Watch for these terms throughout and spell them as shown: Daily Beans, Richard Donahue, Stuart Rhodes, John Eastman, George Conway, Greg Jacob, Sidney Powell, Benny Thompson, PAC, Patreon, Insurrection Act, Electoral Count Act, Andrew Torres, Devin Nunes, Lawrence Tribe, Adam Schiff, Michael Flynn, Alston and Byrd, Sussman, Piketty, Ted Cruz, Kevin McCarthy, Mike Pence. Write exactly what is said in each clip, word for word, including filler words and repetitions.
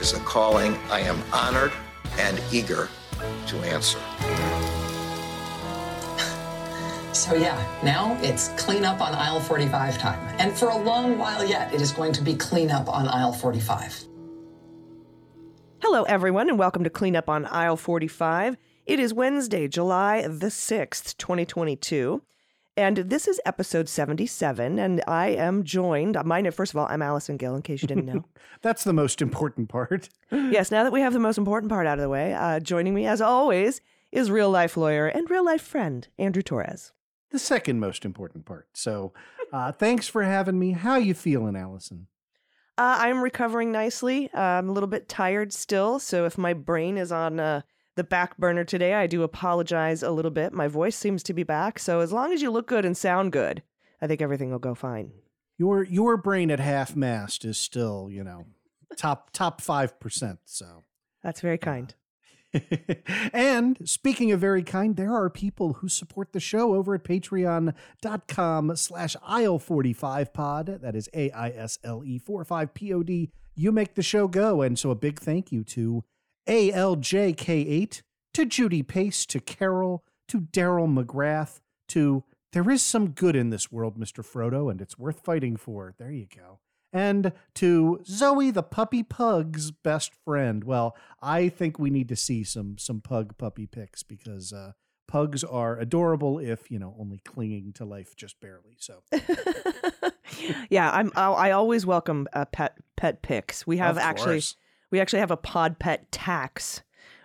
is a calling I am honored and eager to answer. So yeah, now it's clean up on aisle forty-five time. And for a long while yet, it is going to be clean up on aisle forty-five. Hello, everyone, and welcome to Clean Up on Aisle forty-five. It is Wednesday, July the sixth, twenty twenty-two, and this is episode seventy-seven, and I am joined, my, first of all, I'm Allison Gill, in case you didn't know. That's the most important part. Yes, now that we have the most important part out of the way, uh, joining me, as always, is real-life lawyer and real-life friend, Andrew Torres. The second most important part. So uh, thanks for having me. How you feeling, Allison? Uh, I'm recovering nicely. Uh, I'm a little bit tired still, so if my brain is on uh, the back burner today, I do apologize a little bit. My voice seems to be back, so as long as you look good and sound good, I think everything will go fine. Your your brain at half mast is still, you know, top top five percent. So that's very kind. Uh, and speaking of very kind, there are people who support the show over at patreon dot com slash aisle forty-five pod. That is A I S L E forty-five P O D. You make the show go. And so a big thank you to A L J K eight, to Judy Pace, to Carol, to Daryl McGrath, to There Is Some Good in This World, Mister Frodo, and It's Worth Fighting For. There you go. And to Zoe, the puppy pug's best friend. Well, I think we need to see some some pug puppy pics because uh, pugs are adorable if, you know, only clinging to life just barely. So, yeah, I'm. I'll, I always welcome uh, pet pet pics. We have actually we actually have a pod pet tax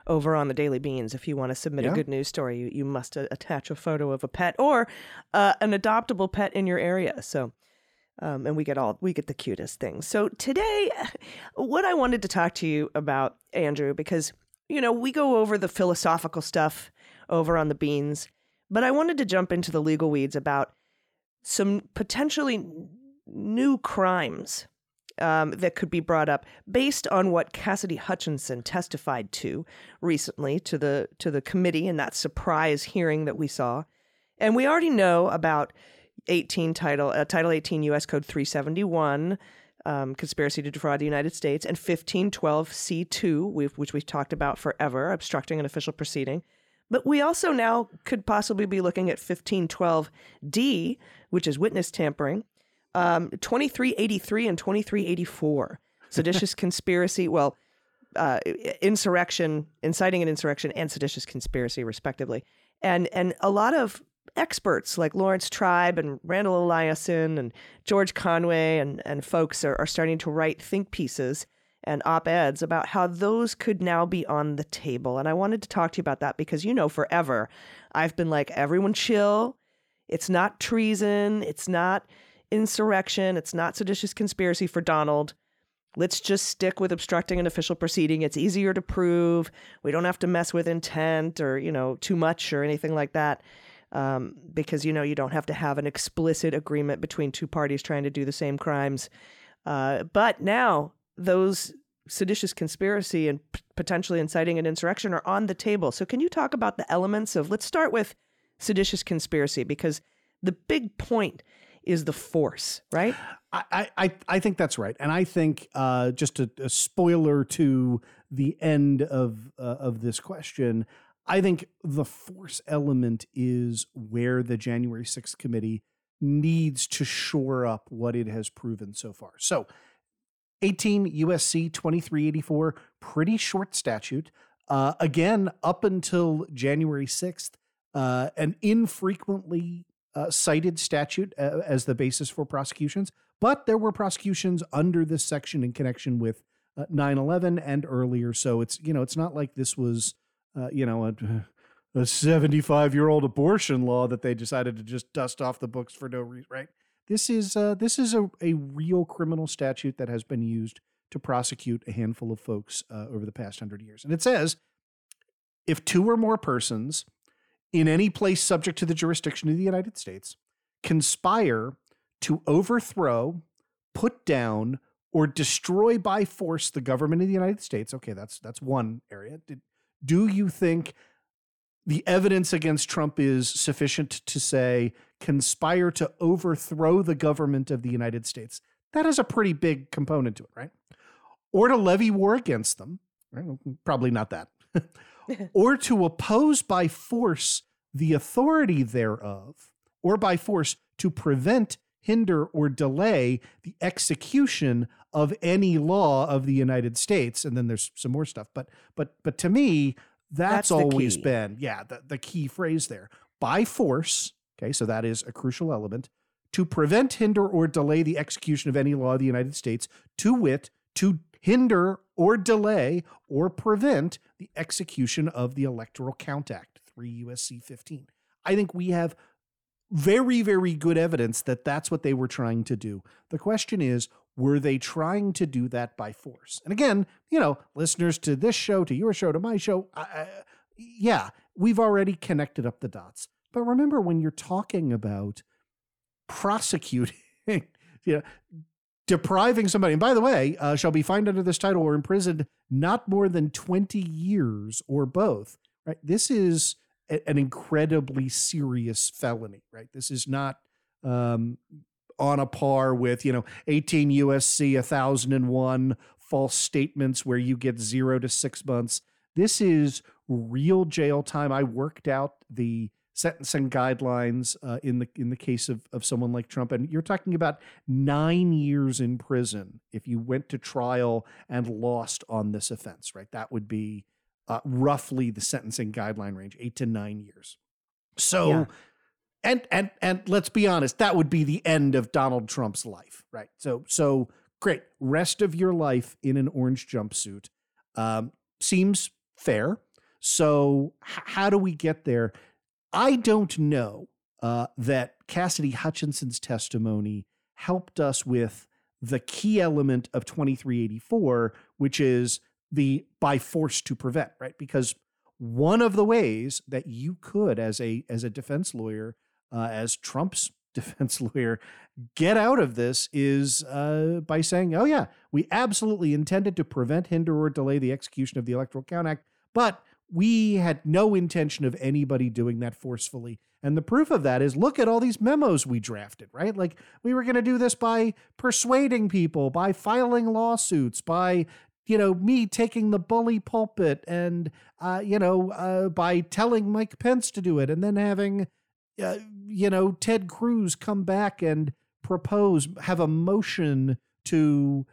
over on the Daily Beans. If you want to submit yeah. a good news story, you you must uh, attach a photo of a pet or uh, an adoptable pet in your area. So. Um, and we get all we get the cutest things. So today, what I wanted to talk to you about, Andrew, because, you know, we go over the philosophical stuff over on the Beans, but I wanted to jump into the legal weeds about some potentially new crimes um, that could be brought up based on what Cassidy Hutchinson testified to recently to the to the committee in that surprise hearing that we saw. And we already know about eighteen title uh, Title eighteen U S Code three seventy-one, um, conspiracy to defraud the United States, and fifteen twelve C two, we've, which we've talked about forever, obstructing an official proceeding. But we also now could possibly be looking at fifteen twelve D, which is witness tampering, um, twenty-three eighty-three and twenty-three eighty-four, seditious conspiracy, well, uh, insurrection, inciting an insurrection, and seditious conspiracy, respectively. And and a lot of experts like Lawrence Tribe and Randall Eliason and George Conway and, and folks are, are starting to write think pieces and op-eds about how those could now be on the table. And I wanted to talk to you about that because, you know, forever I've been like, everyone chill. It's not treason. It's not insurrection. It's not seditious conspiracy for Donald. Let's just stick with obstructing an official proceeding. It's easier to prove. We don't have to mess with intent or, you know, too much or anything like that. Um, because, you know, you don't have to have an explicit agreement between two parties trying to do the same crimes. Uh, but now those seditious conspiracy and p- potentially inciting an insurrection are on the table. So can you talk about the elements of, let's start with seditious conspiracy, because the big point is the force, right? I I, I think that's right. And I think uh, just a, a spoiler to the end of uh, of this question, I think the force element is where the January sixth committee needs to shore up what it has proven so far. So eighteen U S C twenty-three eighty-four, pretty short statute. uh, again, up until January sixth, uh, an infrequently uh, cited statute uh, as the basis for prosecutions. But there were prosecutions under this section in connection with uh, nine eleven and earlier. So it's, you know, it's not like this was, uh, you know, a, a seventy-five-year-old abortion law that they decided to just dust off the books for no reason, right? This is uh, this is a, a real criminal statute that has been used to prosecute a handful of folks uh, over the past hundred years. And it says, if two or more persons in any place subject to the jurisdiction of the United States conspire to overthrow, put down, or destroy by force the government of the United States. Okay, that's that's one area. Did, do you think the evidence against Trump is sufficient to say conspire to overthrow the government of the United States? That is a pretty big component to it, right? Or to levy war against them. Right? Probably not that. Or to oppose by force the authority thereof, or by force to prevent, hinder, or delay the execution of any law of the United States. And then there's some more stuff. But but but to me, that's, that's always been, yeah, the, the key phrase there. By force, okay, so that is a crucial element, to prevent, hinder, or delay the execution of any law of the United States, to wit, to hinder or delay or prevent the execution of the Electoral Count Act, three U S C fifteen. I think we have very, very good evidence that that's what they were trying to do. The question is, were they trying to do that by force? And again, you know, listeners to this show, to your show, to my show, I, I, yeah, we've already connected up the dots. But remember, when you're talking about prosecuting, you know, depriving somebody, and by the way, uh, shall be fined under this title or imprisoned not more than twenty years or both, right? This is an incredibly serious felony, right? This is not um, on a par with, you know, eighteen U S C one thousand one false statements where you get zero to six months. This is real jail time. I worked out the sentencing guidelines uh, in the in the case of, of someone like Trump, and you're talking about nine years in prison if you went to trial and lost on this offense, right? That would be Uh, roughly the sentencing guideline range, eight to nine years. So, yeah. and and and let's be honest, that would be the end of Donald Trump's life, right? So, so great. Rest of your life in an orange jumpsuit um, seems fair. So, h- how do we get there? I don't know uh, that Cassidy Hutchinson's testimony helped us with the key element of twenty-three eighty-four, which is the by force to prevent, right? Because one of the ways that you could, as a as a defense lawyer, uh, as Trump's defense lawyer, get out of this is uh, by saying, oh yeah, we absolutely intended to prevent, hinder, or delay the execution of the Electoral Count Act, but we had no intention of anybody doing that forcefully. And the proof of that is, look at all these memos we drafted, right? Like, we were going to do this by persuading people, by filing lawsuits, by, you know, me taking the bully pulpit and, uh, you know, uh, by telling Mike Pence to do it and then having, uh, you know, Ted Cruz come back and propose, have a motion to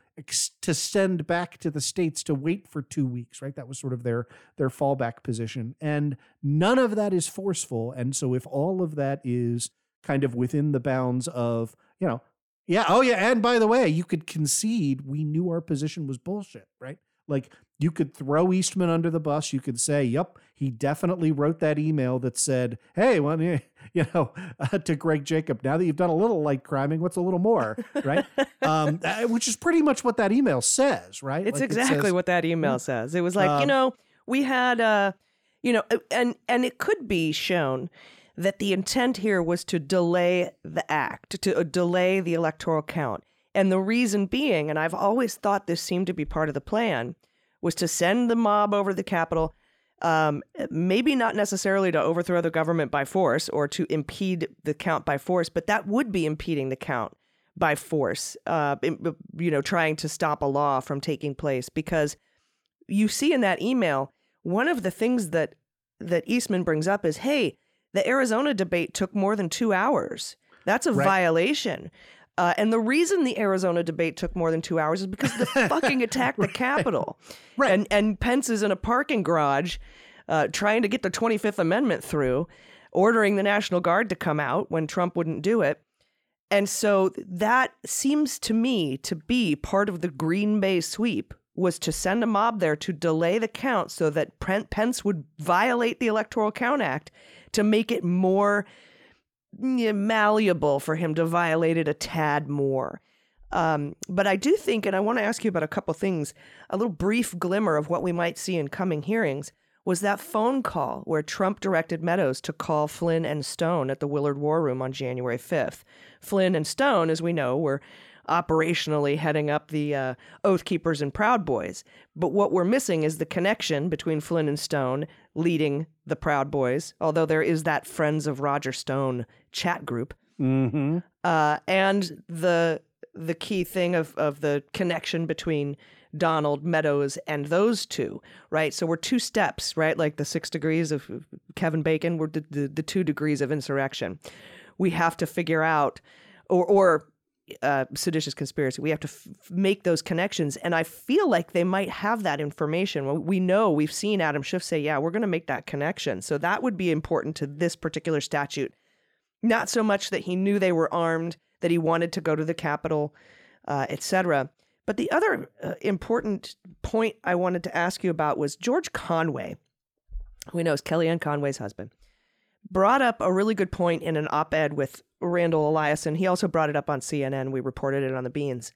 to send back to the states to wait for two weeks, right? That was sort of their their fallback position. And none of that is forceful. And so if all of that is kind of within the bounds of, you know, yeah. Oh, yeah. And by the way, you could concede we knew our position was bullshit, right? Like, you could throw Eastman under the bus. You could say, yep, he definitely wrote that email that said, hey, well, you know, uh, to Greg Jacob, now that you've done a little light criming, what's a little more, right? um, which is pretty much what that email says, right? It's like, exactly it says, what that email says. It was like, um, you know, we had, uh, you know, and and it could be shown that the intent here was to delay the act, to delay the electoral count. And the reason being, and I've always thought this seemed to be part of the plan, was to send the mob over to the Capitol, um, maybe not necessarily to overthrow the government by force or to impede the count by force, but that would be impeding the count by force, uh, you know, trying to stop a law from taking place. Because you see in that email, one of the things that, that Eastman brings up is, hey, the Arizona debate took more than two hours. That's a right. violation. Uh, and the reason the Arizona debate took more than two hours is because they fucking attacked the Capitol. Right. And, and Pence is in a parking garage uh, trying to get the twenty-fifth Amendment through, ordering the National Guard to come out when Trump wouldn't do it. And so that seems to me to be part of the Green Bay sweep, was to send a mob there to delay the count so that Pence would violate the Electoral Count Act to make it more malleable for him to violate it a tad more. Um, but I do think, and I want to ask you about a couple things, a little brief glimmer of what we might see in coming hearings was that phone call where Trump directed Meadows to call Flynn and Stone at the Willard War Room on January fifth. Flynn and Stone, as we know, were operationally heading up the uh, Oath Keepers and Proud Boys. But what we're missing is the connection between Flynn and Stone leading the Proud Boys, although there is that Friends of Roger Stone chat group. Mm-hmm. Uh, and the the key thing of, of the connection between Donald, Meadows, and those two, right? So we're two steps, right? Like the six degrees of Kevin Bacon, we're the, the, the two degrees of insurrection. We have to figure out, or... or Uh, seditious conspiracy. We have to f- make those connections. And I feel like they might have that information. We know, we've seen Adam Schiff say, yeah, we're going to make that connection. So that would be important to this particular statute. Not so much that he knew they were armed, that he wanted to go to the Capitol, uh, et cetera. But the other uh, important point I wanted to ask you about was George Conway, who we know is Kellyanne Conway's husband, brought up a really good point in an op-ed with Randall Eliason. He also brought it up on C N N. We reported it on the Beans.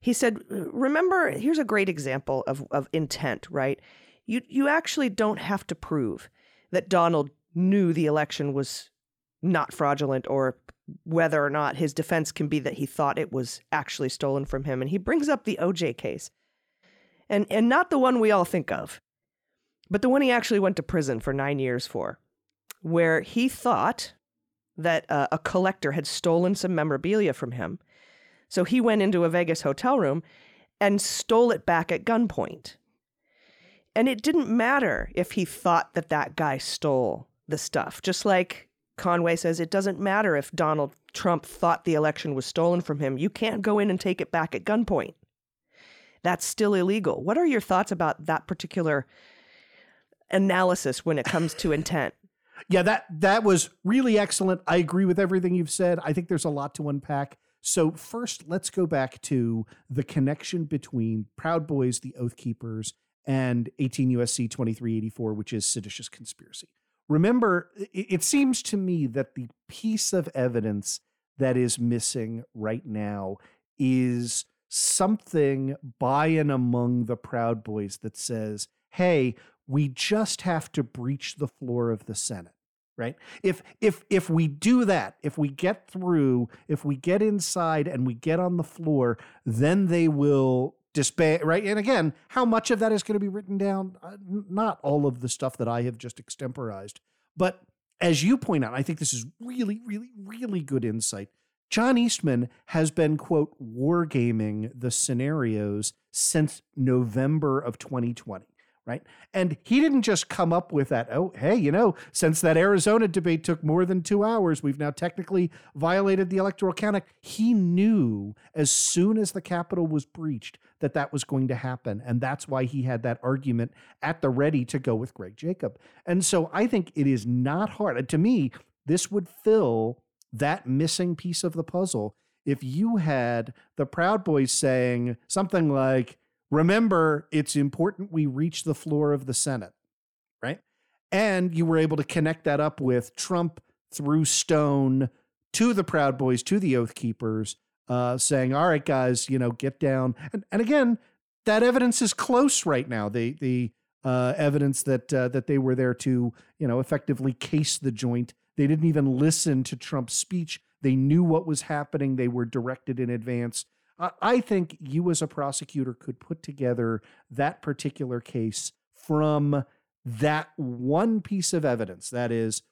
He said, remember, here's a great example of, of intent, right? You you actually don't have to prove that Donald knew the election was not fraudulent, or whether or not his defense can be that he thought it was actually stolen from him. And he brings up the O J case, and and not the one we all think of, but the one he actually went to prison for nine years for, where he thought that uh, a collector had stolen some memorabilia from him. So he went into a Vegas hotel room and stole it back at gunpoint. And it didn't matter if he thought that that guy stole the stuff. Just like Conway says, it doesn't matter if Donald Trump thought the election was stolen from him. You can't go in and take it back at gunpoint. That's still illegal. What are your thoughts about that particular analysis when it comes to intent? Yeah, that that was really excellent. I agree with everything you've said. I think there's a lot to unpack. So first, let's go back to the connection between Proud Boys, the Oath Keepers, and eighteen U S C twenty-three eighty-four, which is seditious conspiracy. Remember, it, it seems to me that the piece of evidence that is missing right now is something by and among the Proud Boys that says, hey, we just have to breach the floor of the Senate, right? If if if we do that, if we get through, if we get inside and we get on the floor, then they will disband, right? And again, how much of that is going to be written down? Not all of the stuff that I have just extemporized. But as you point out, I think this is really, really, really good insight. John Eastman has been, quote, wargaming the scenarios since November of twenty twenty. Right. And he didn't just come up with that. Oh, hey, you know, since that Arizona debate took more than two hours, we've now technically violated the Electoral Count Act. He knew as soon as the Capitol was breached that that was going to happen. And that's why he had that argument at the ready to go with Greg Jacob. And so I think it is not hard. And to me, this would fill that missing piece of the puzzle if you had the Proud Boys saying something like, remember, it's important we reach the floor of the Senate, right? And you were able to connect that up with Trump through Stone to the Proud Boys, to the Oath Keepers, uh, saying, all right, guys, you know, get down. And, and again, that evidence is close right now. The the uh, evidence that uh, that they were there to, you know, effectively case the joint. They didn't even listen to Trump's speech. They knew what was happening. They were directed in advance. I think you as a prosecutor could put together that particular case from that one piece of evidence. That is,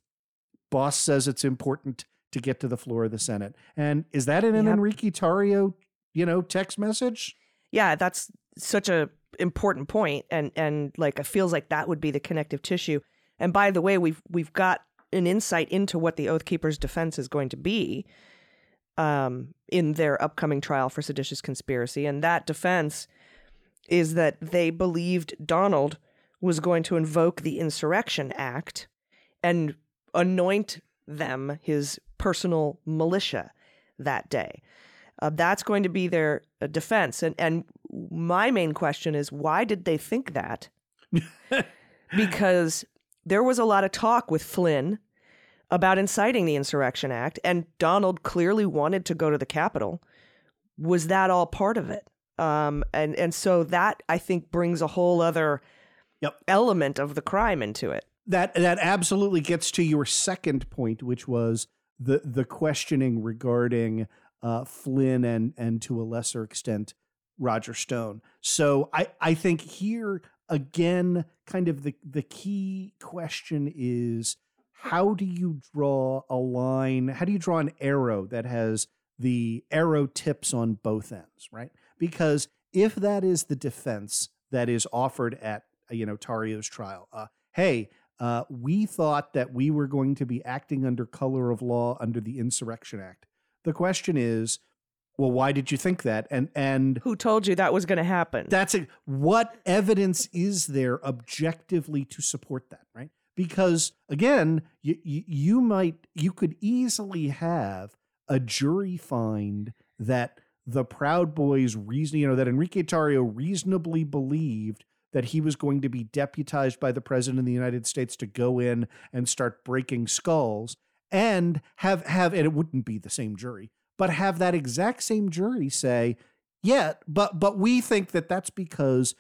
boss says it's important to get to the floor of the Senate. And is that in an yep. Enrique Tarrio, you know, text message? Yeah, that's such a important point. And, and like, it feels like that would be the connective tissue. And by the way, we've, we've got an insight into what the Oath Keepers defense is going to be. um, in their upcoming trial for seditious conspiracy. And that defense is that they believed Donald was going to invoke the Insurrection Act and anoint them his personal militia that day. Uh, that's going to be their uh, defense. And, and my main question is, why did they think that? Because there was a lot of talk with Flynn about inciting the Insurrection Act, and Donald clearly wanted to go to the Capitol. Was that all part of it? Um, and, and so that, I think, brings a whole other yep. element of the crime into it. That that absolutely gets to your second point, which was the, the questioning regarding uh, Flynn and, and to a lesser extent, Roger Stone. So I, I think here, again, kind of the, the key question is, how do you draw a line? How do you draw an arrow that has the arrow tips on both ends, right? Because if that is the defense that is offered at, you know, Tarrio's trial, uh, hey, uh, we thought that we were going to be acting under color of law under the Insurrection Act. The question is, well, why did you think that? And and who told you that was going to happen? That's it. What evidence is there objectively to support that, right? Because again, you, you you might you could easily have a jury find that the Proud Boys reason, you know, that Enrique Tarrio reasonably believed that he was going to be deputized by the president of the United States to go in and start breaking skulls, and have have and it wouldn't be the same jury, but have that exact same jury say, yeah, but but we think that that's because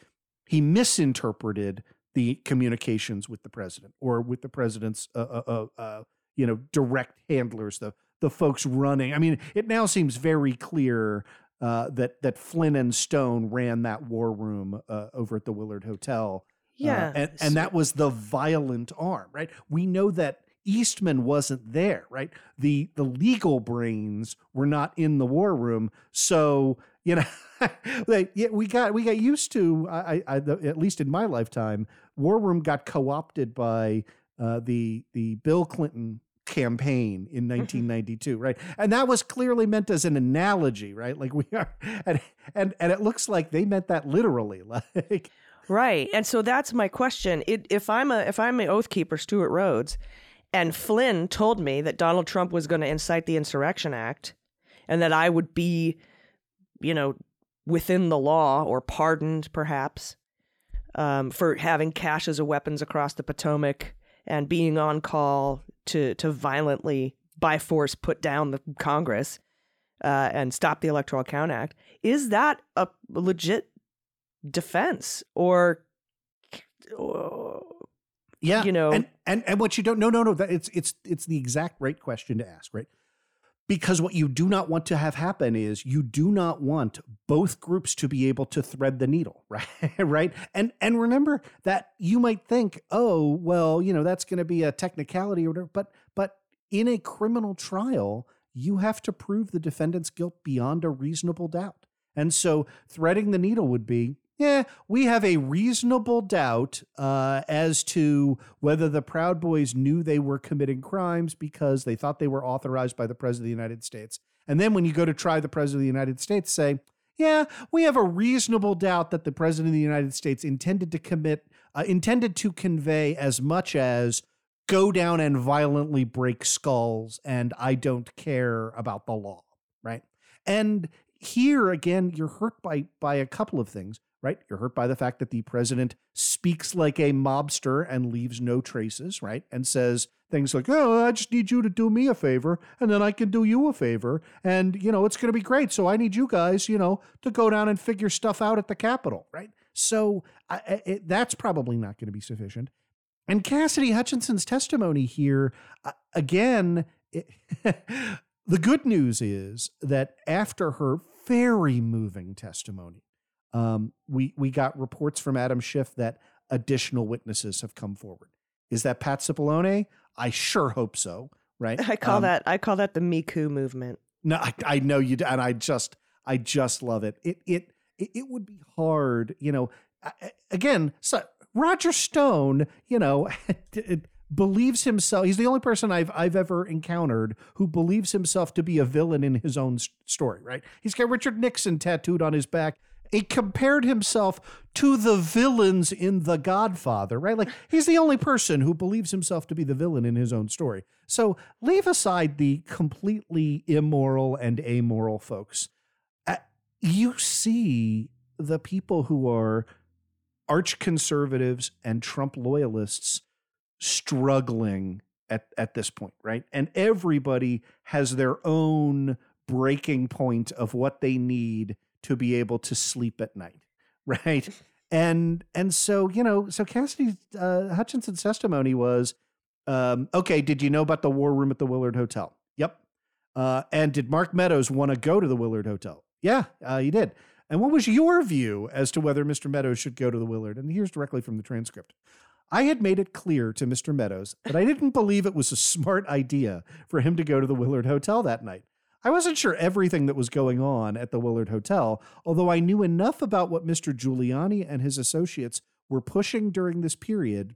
he misinterpreted the communications with the president, or with the president's, uh, uh, uh, you know, direct handlers, the the folks running. I mean, it now seems very clear uh, that that Flynn and Stone ran that war room uh, over at the Willard Hotel. Yeah, uh, and, and that was the violent arm, right? We know that Eastman wasn't there, right? The the legal brains were not in the war room, so. You know, like, yeah, we got we got used to, I, I, at least in my lifetime, War Room got co-opted by uh, the the Bill Clinton campaign in nineteen ninety-two, right? And that was clearly meant as an analogy, right? Like we are, and and, and it looks like they meant that literally, like right. And so that's my question. It, if I'm a if I'm an Oath Keeper, Stuart Rhodes, and Flynn told me that Donald Trump was going to incite the Insurrection Act, and that I would be, you know, within the law or pardoned perhaps um, for having caches of weapons across the Potomac and being on call to, to violently by force put down the Congress uh, and stop the Electoral Count Act. Is that a legit defense or, or yeah, you know, and, and, and what you don't no, no, no, that it's, it's, it's the exact right question to ask, right? Because what you do not want to have happen is you do not want both groups to be able to thread the needle, right? Right? And and remember that you might think, oh, well, you know, that's going to be a technicality or whatever. But but in a criminal trial, you have to prove the defendant's guilt beyond a reasonable doubt. And so threading the needle would be, yeah, we have a reasonable doubt uh, as to whether the Proud Boys knew they were committing crimes because they thought they were authorized by the President of the United States. And then when you go to try the President of the United States, say, yeah, we have a reasonable doubt that the President of the United States intended to commit, uh, intended to convey as much as go down and violently break skulls and I don't care about the law, right? And here, again, you're hurt by by a couple of things. Right? You're hurt by the fact that the president speaks like a mobster and leaves no traces, right? And says things like, oh, I just need you to do me a favor, and then I can do you a favor. And, you know, it's going to be great. So I need you guys, you know, to go down and figure stuff out at the Capitol, right? So I, it, that's probably not going to be sufficient. And Cassidy Hutchinson's testimony here, uh, again, it, the good news is that after her very moving testimony, Um, we we got reports from Adam Schiff that additional witnesses have come forward. Is that Pat Cipollone? I sure hope so. Right? I call um, that I call that the Me Too movement. No, I, I know you do, and I just I just love it. It it it would be hard, you know. Again, so Roger Stone, you know, believes himself. He's the only person I've I've ever encountered who believes himself to be a villain in his own story, right? He's got Richard Nixon tattooed on his back. He compared himself to the villains in The Godfather, right? Like, he's the only person who believes himself to be the villain in his own story. So leave aside the completely immoral and amoral folks. Uh, you see the people who are arch conservatives and Trump loyalists struggling at, at this point, right? And everybody has their own breaking point of what they need to be able to sleep at night, right? And and so, you know, so Cassidy uh, Hutchinson's testimony was, um, okay, did you know about the war room at the Willard Hotel? Yep. Uh, and did Mark Meadows want to go to the Willard Hotel? Yeah, uh, he did. And what was your view as to whether Mister Meadows should go to the Willard? And here's directly from the transcript. I had made it clear to Mister Meadows that I didn't believe it was a smart idea for him to go to the Willard Hotel that night. I wasn't sure everything that was going on at the Willard Hotel, although I knew enough about what Mister Giuliani and his associates were pushing during this period.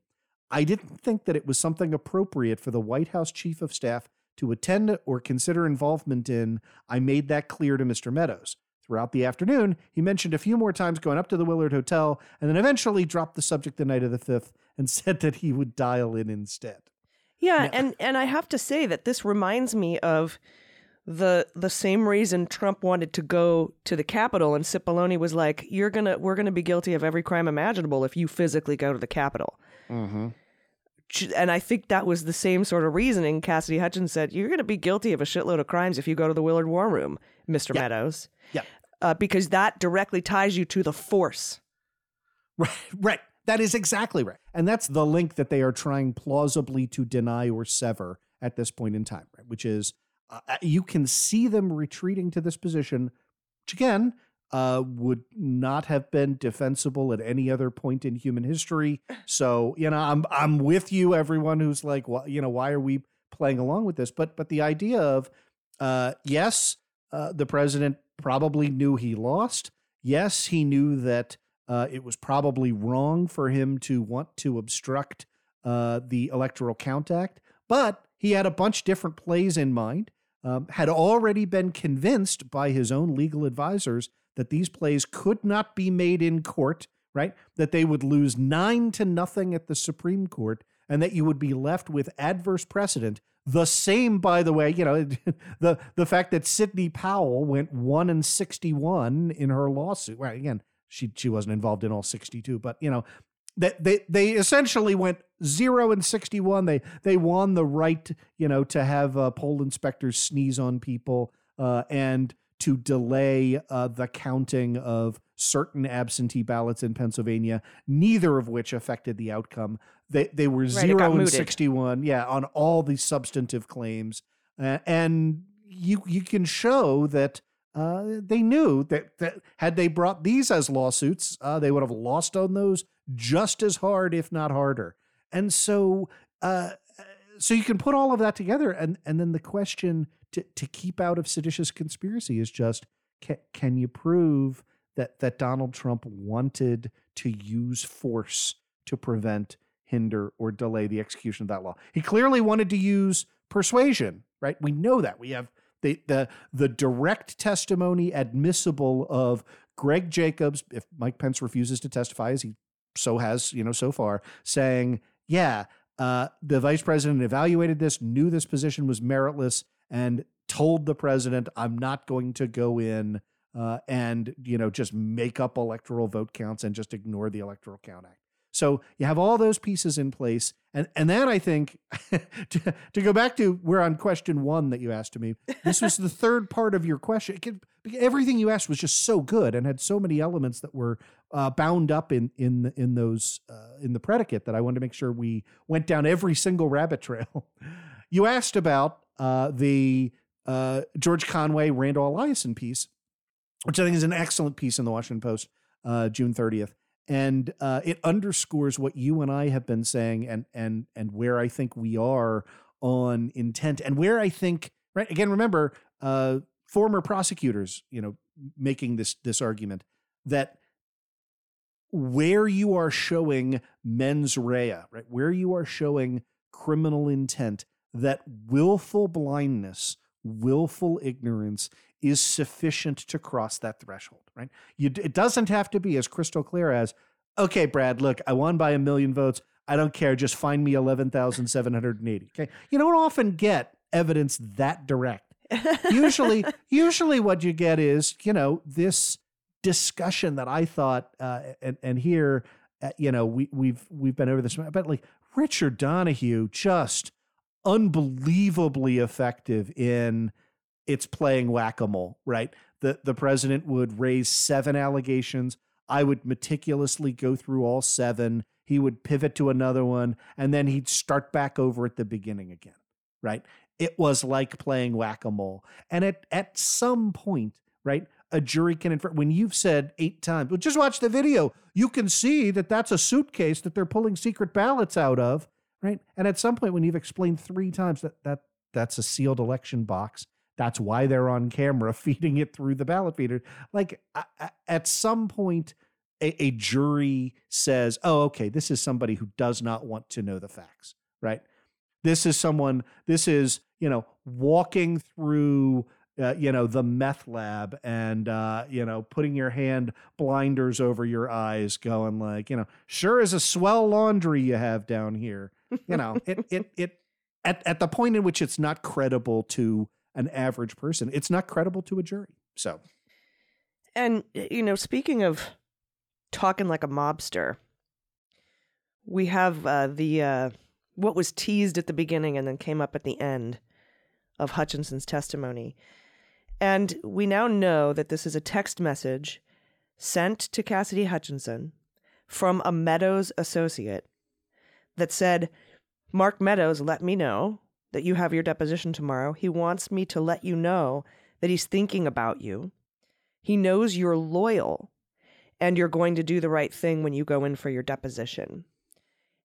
I didn't think that it was something appropriate for the White House chief of staff to attend or consider involvement in. I made that clear to Mister Meadows. Throughout the afternoon, he mentioned a few more times going up to the Willard Hotel and then eventually dropped the subject the night of the fifth and said that he would dial in instead. Yeah, now, and, and I have to say that this reminds me of the the same reason Trump wanted to go to the Capitol, and Cipollone was like, "You're gonna, we're gonna be guilty of every crime imaginable if you physically go to the Capitol." Mm-hmm. And I think that was the same sort of reasoning. Cassidy Hutchinson said, "You're gonna be guilty of a shitload of crimes if you go to the Willard War Room, Mister Yeah. Meadows." Yeah, uh, because that directly ties you to the force. Right, right. That is exactly right, and that's the link that they are trying plausibly to deny or sever at this point in time, right? Which is. Uh, you can see them retreating to this position, which again uh, would not have been defensible at any other point in human history. So, you know, I'm I'm with you, everyone who's like, well, you know, why are we playing along with this? But but the idea of uh, yes, uh, the president probably knew he lost. Yes, he knew that uh, it was probably wrong for him to want to obstruct uh, the Electoral Count Act, but he had a bunch of different plays in mind. Um, had already been convinced by his own legal advisors that these plays could not be made in court, right? That they would lose nine to nothing at the Supreme Court and that you would be left with adverse precedent. The same, by the way, you know, the, the fact that Sidney Powell went one and sixty-one in her lawsuit. Well, again, she, she wasn't involved in all sixty-two, but, you know, that they, they essentially went zero and sixty-one. They they won the right, you know, to have uh, poll inspectors sneeze on people uh, and to delay uh, the counting of certain absentee ballots in Pennsylvania, neither of which affected the outcome. They they were right, zero and sixty-one, yeah, on all the substantive claims. Uh, and you you can show that uh, they knew that, that had they brought these as lawsuits, uh, they would have lost on those just as hard, if not harder. And so uh, so you can put all of that together. And, and then the question to, to keep out of seditious conspiracy is just, can, can you prove that, that Donald Trump wanted to use force to prevent, hinder, or delay the execution of that law? He clearly wanted to use persuasion, right? We know that. We have the the, the direct testimony admissible of Greg Jacobs, if Mike Pence refuses to testify, as he so has, you know, so far, saying, yeah, uh, the vice president evaluated this, knew this position was meritless, and told the president, I'm not going to go in uh, and, you know, just make up electoral vote counts and just ignore the Electoral Count Act. So you have all those pieces in place. And and that, I think, to, to go back to, we're on question one that you asked to me. This was the third part of your question. Could, everything you asked was just so good and had so many elements that were Uh, bound up in in in those uh, in the predicate that I wanted to make sure we went down every single rabbit trail. You asked about uh, the uh, George Conway Randall Eliason piece, which I think is an excellent piece in the Washington Post, uh, June thirtieth, and uh, it underscores what you and I have been saying and and and where I think we are on intent and where I think right again. Remember, uh, former prosecutors, you know, making this this argument that. Where you are showing mens rea, right? Where you are showing criminal intent, that willful blindness, willful ignorance is sufficient to cross that threshold, right? You, it doesn't have to be as crystal clear as, okay, Brad, look, I won by a million votes. I don't care. Just find me eleven thousand seven hundred eighty. Okay. You don't often get evidence that direct. Usually, usually what you get is, you know, this discussion that I thought, uh, and, and here, uh, you know, we, we've, we've been over this, but like Richard Donahue, just unbelievably effective in it's playing whack-a-mole, right? The, the president would raise seven allegations. I would meticulously go through all seven. He would pivot to another one, and then he'd start back over at the beginning again, right? It was like playing whack-a-mole. And at, at some point, right, a jury can infer, when you've said eight times, well, just watch the video, you can see that that's a suitcase that they're pulling secret ballots out of, right? And at some point, when you've explained three times that, that that's a sealed election box, that's why they're on camera feeding it through the ballot feeder. Like, I, I, at some point, a, a jury says, oh, okay, this is somebody who does not want to know the facts, right? This is someone, this is, you know, walking through, uh, you know, the meth lab and, uh, you know, putting your hand blinders over your eyes going like, you know, sure is a swell laundry you have down here. You know, it, it, it, at, at the point in which it's not credible to an average person, it's not credible to a jury. So. And, you know, speaking of talking like a mobster, we have uh, the uh, what was teased at the beginning and then came up at the end of Hutchinson's testimony. And we now know that this is a text message sent to Cassidy Hutchinson from a Meadows associate that said, Mark Meadows let me know that you have your deposition tomorrow. He wants me to let you know that he's thinking about you. He knows you're loyal and you're going to do the right thing when you go in for your deposition.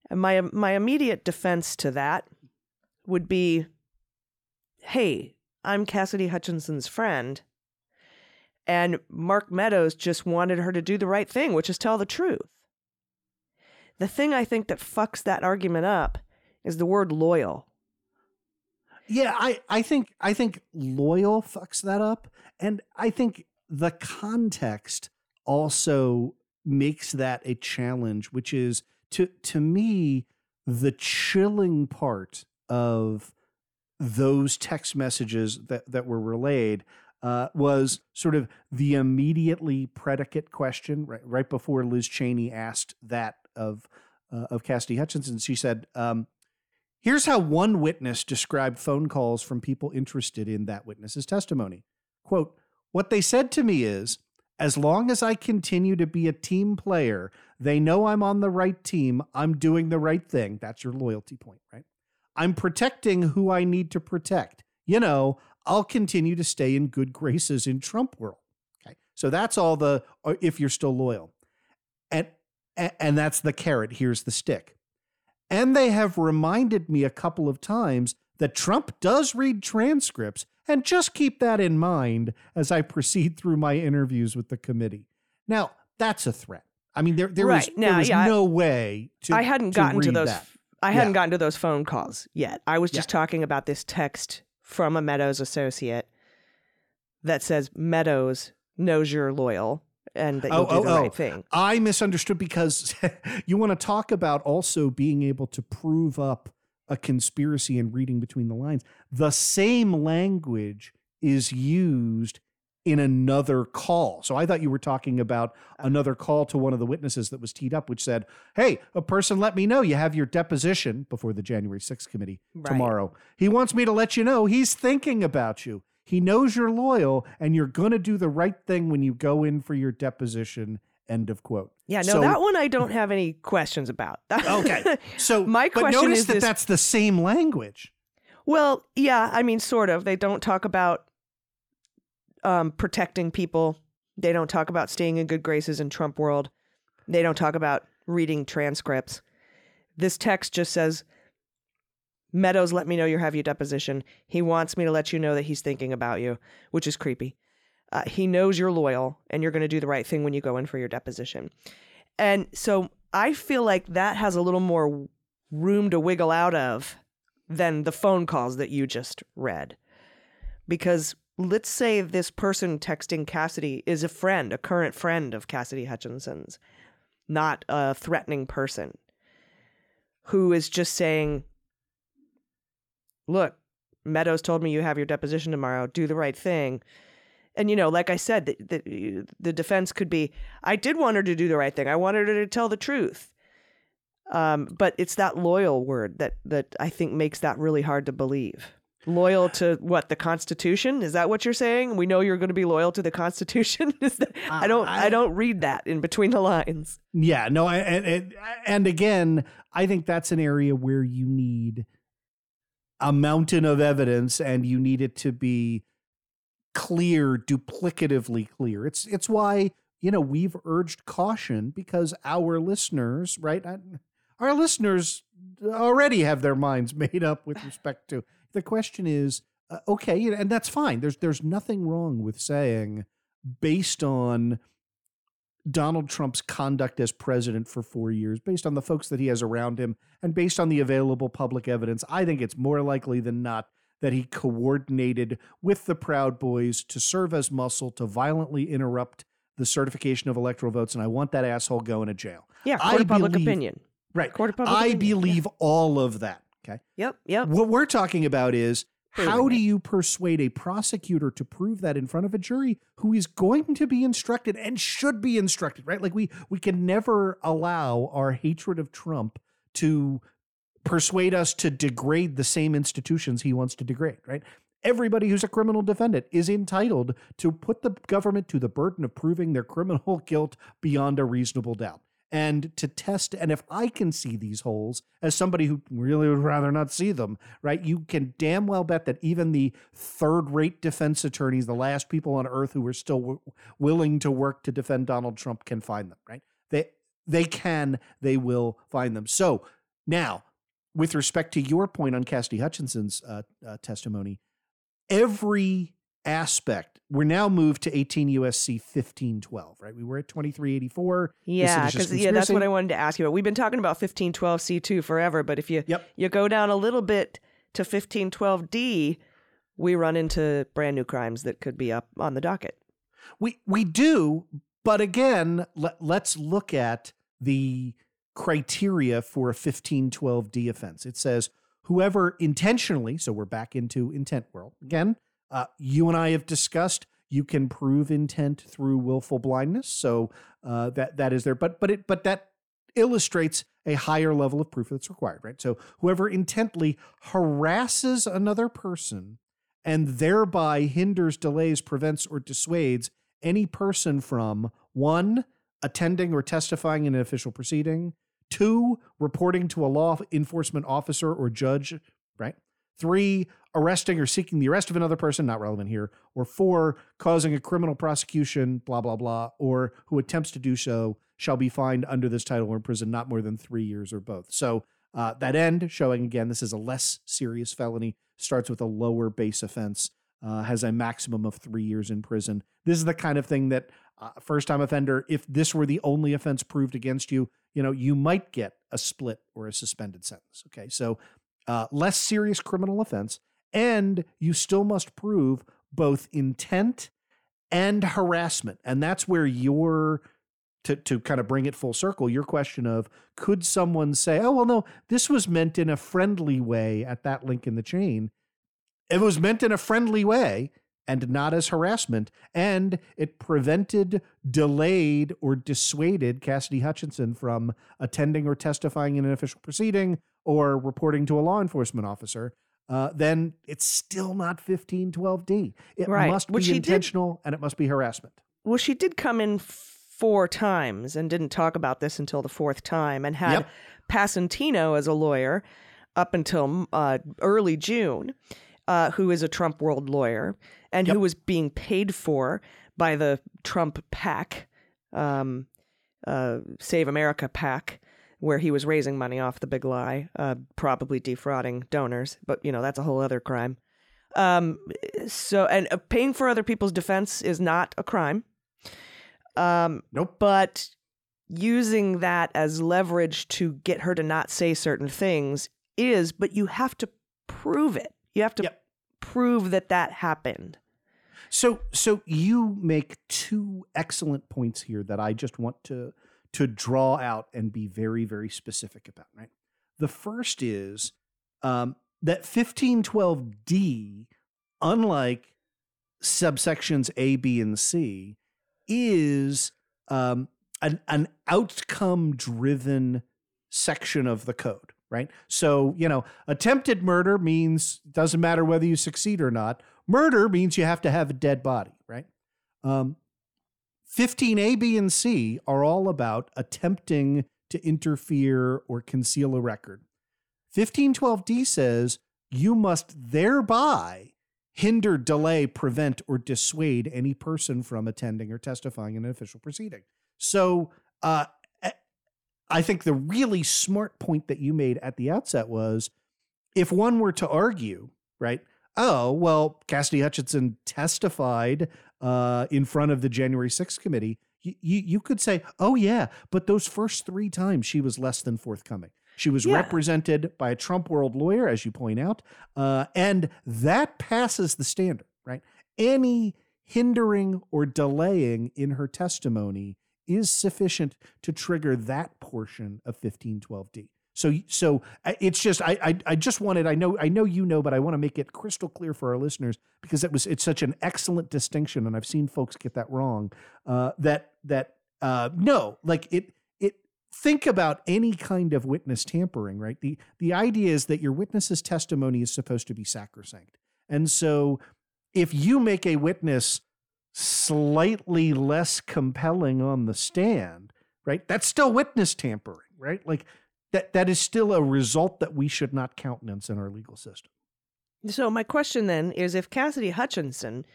And my my immediate defense to that would be, hey, I'm Cassidy Hutchinson's friend, and Mark Meadows just wanted her to do the right thing, which is tell the truth. The thing I think that fucks that argument up is the word loyal. Yeah, I, I think I think loyal fucks that up. And I think the context also makes that a challenge, which is to to me, the chilling part of those text messages that, that were relayed uh, was sort of the immediately predicate question, right, right before Liz Cheney asked that of uh, of Cassidy Hutchinson. She said, um, here's how one witness described phone calls from people interested in that witness's testimony. Quote, what they said to me is, as long as I continue to be a team player, they know I'm on the right team. I'm doing the right thing. That's your loyalty point, right? I'm protecting who I need to protect. You know, I'll continue to stay in good graces in Trump world. Okay. So that's all the, if you're still loyal. And, and that's the carrot. Here's the stick. And they have reminded me a couple of times that Trump does read transcripts, and just keep that in mind as I proceed through my interviews with the committee. Now, that's a threat. I mean, there there right. is, now, there is yeah, no way to I hadn't to gotten read to those that. I hadn't yeah. gotten to those phone calls yet. I was just yeah. talking about this text from a Meadows associate that says Meadows knows you're loyal. And that you oh, do the oh, right oh. thing. I misunderstood, because you want to talk about also being able to prove up a conspiracy and reading between the lines. The same language is used in another call. So I thought you were talking about another call to one of the witnesses that was teed up, which said, hey, a person let me know you have your deposition before the January sixth committee right. tomorrow. He wants me to let you know he's thinking about you. He knows you're loyal, and you're going to do the right thing when you go in for your deposition, end of quote. Yeah, no, so, that one I don't have any questions about. Okay. So, my question but notice is that this, that's the same language. Well, yeah, I mean, sort of. They don't talk about um, protecting people. They don't talk about staying in good graces in Trump world. They don't talk about reading transcripts. This text just says, Meadows let me know you have your deposition. He wants me to let you know that he's thinking about you, which is creepy. Uh, he knows you're loyal and you're going to do the right thing when you go in for your deposition. And so I feel like that has a little more room to wiggle out of than the phone calls that you just read. Because let's say this person texting Cassidy is a friend, a current friend of Cassidy Hutchinson's, not a threatening person who is just saying, look, Meadows told me you have your deposition tomorrow. Do the right thing. And, you know, like I said, the, the, the defense could be, I did want her to do the right thing. I wanted her to tell the truth. Um, but it's that loyal word that, that I think makes that really hard to believe. Loyal to what? The Constitution? Is that what you're saying? We know you're going to be loyal to the Constitution. Is that, uh, I don't. I, I don't read that in between the lines. Yeah. No. I, and and again, I think that's an area where you need a mountain of evidence, and you need it to be clear, duplicatively clear. It's it's why, you know, we've urged caution, because our listeners, right? Our listeners already have their minds made up with respect to the question is, uh, okay, and that's fine. There's there's nothing wrong with saying, based on Donald Trump's conduct as president for four years, based on the folks that he has around him, and based on the available public evidence, I think it's more likely than not that he coordinated with the Proud Boys to serve as muscle to violently interrupt the certification of electoral votes, and I want that asshole going to jail. Yeah, court of public opinion. Right. Court of public opinion. I believe all of that. Okay. Yep, yep. What we're talking about is, how do you persuade a prosecutor to prove that in front of a jury who is going to be instructed and should be instructed, right? Like, we we can never allow our hatred of Trump to persuade us to degrade the same institutions he wants to degrade, right? Everybody who's a criminal defendant is entitled to put the government to the burden of proving their criminal guilt beyond a reasonable doubt, and to test. And if I can see these holes as somebody who really would rather not see them, right, you can damn well bet that even the third-rate defense attorneys, the last people on earth who are still w- willing to work to defend Donald Trump, can find them, right? They, they can, they will find them. So now, with respect to your point on Cassidy Hutchinson's uh, uh, testimony, every aspect. We're now moved to eighteen U S C fifteen twelve, right? We were at twenty-three eighty-four. Yeah, because yeah, that's what I wanted to ask you about. We've been talking about fifteen twelve C two forever, but if you yep. you go down a little bit to fifteen twelve D, we run into brand new crimes that could be up on the docket. We we do, but again, let, let's look at the criteria for a fifteen twelve D offense. It says whoever intentionally, so we're back into intent world again. Uh, you and I have discussed you can prove intent through willful blindness, so uh, that that is there. But but it but that illustrates a higher level of proof that's required, right? So whoever intently harasses another person and thereby hinders, delays, prevents, or dissuades any person from, one, attending or testifying in an official proceeding, two, reporting to a law enforcement officer or judge, right? Three, arresting or seeking the arrest of another person, not relevant here, or four, causing a criminal prosecution, blah, blah, blah, or who attempts to do so shall be fined under this title or imprisoned not more than three years or both. So uh, that end, showing again, this is a less serious felony, starts with a lower base offense, uh, has a maximum of three years in prison. This is the kind of thing that uh, first-time offender, if this were the only offense proved against you, you know, you might get a split or a suspended sentence, okay? So uh, less serious criminal offense. And you still must prove both intent and harassment. And that's where your, to, to kind of bring it full circle, your question of, could someone say, oh, well, no, this was meant in a friendly way at that link in the chain. It was meant in a friendly way and not as harassment. And it prevented, delayed, or dissuaded Cassidy Hutchinson from attending or testifying in an official proceeding or reporting to a law enforcement officer. Uh, then it's still not fifteen twelve D. It right. must be intentional, did, and it must be harassment. Well, she did come in four times and didn't talk about this until the fourth time, and had yep. Passantino as a lawyer up until uh, early June, uh, who is a Trump world lawyer, and yep. who was being paid for by the Trump PAC, um, uh, Save America PAC, where he was raising money off the big lie, uh, probably defrauding donors. But, you know, that's a whole other crime. Um, so and uh, paying for other people's defense is not a crime. Um, nope. But using that as leverage to get her to not say certain things is, but you have to prove it. You have to yep. prove that that happened. So, so you make two excellent points here that I just want to, to draw out and be very, very specific about, right? The first is um, that fifteen twelve D, unlike subsections A, B, and C, is um, an, an outcome-driven section of the code, right? So, you know, attempted murder means doesn't matter whether you succeed or not. Murder means you have to have a dead body, right? Um, fifteen A, B, and C are all about attempting to interfere or conceal a record. fifteen twelve D says you must thereby hinder, delay, prevent, or dissuade any person from attending or testifying in an official proceeding. So uh, I think the really smart point that you made at the outset was, if one were to argue, right, oh, well, Cassidy Hutchinson testified uh, in front of the January sixth committee, y- y- you could say, oh, yeah, but those first three times she was less than forthcoming. She was yeah. represented by a Trump world lawyer, as you point out, uh, and that passes the standard, right? Any hindering or delaying in her testimony is sufficient to trigger that portion of fifteen twelve D. So, so it's just I, I I just wanted I know I know you know, but I want to make it crystal clear for our listeners, because it was it's such an excellent distinction, and I've seen folks get that wrong. Uh, that that uh, no, like it. Think about any kind of witness tampering, right? The the idea is that your witness's testimony is supposed to be sacrosanct. And so if you make a witness slightly less compelling on the stand, right, that's still witness tampering, right? Like that that is still a result that we should not countenance in our legal system. So my question then is, if Cassidy Hutchinson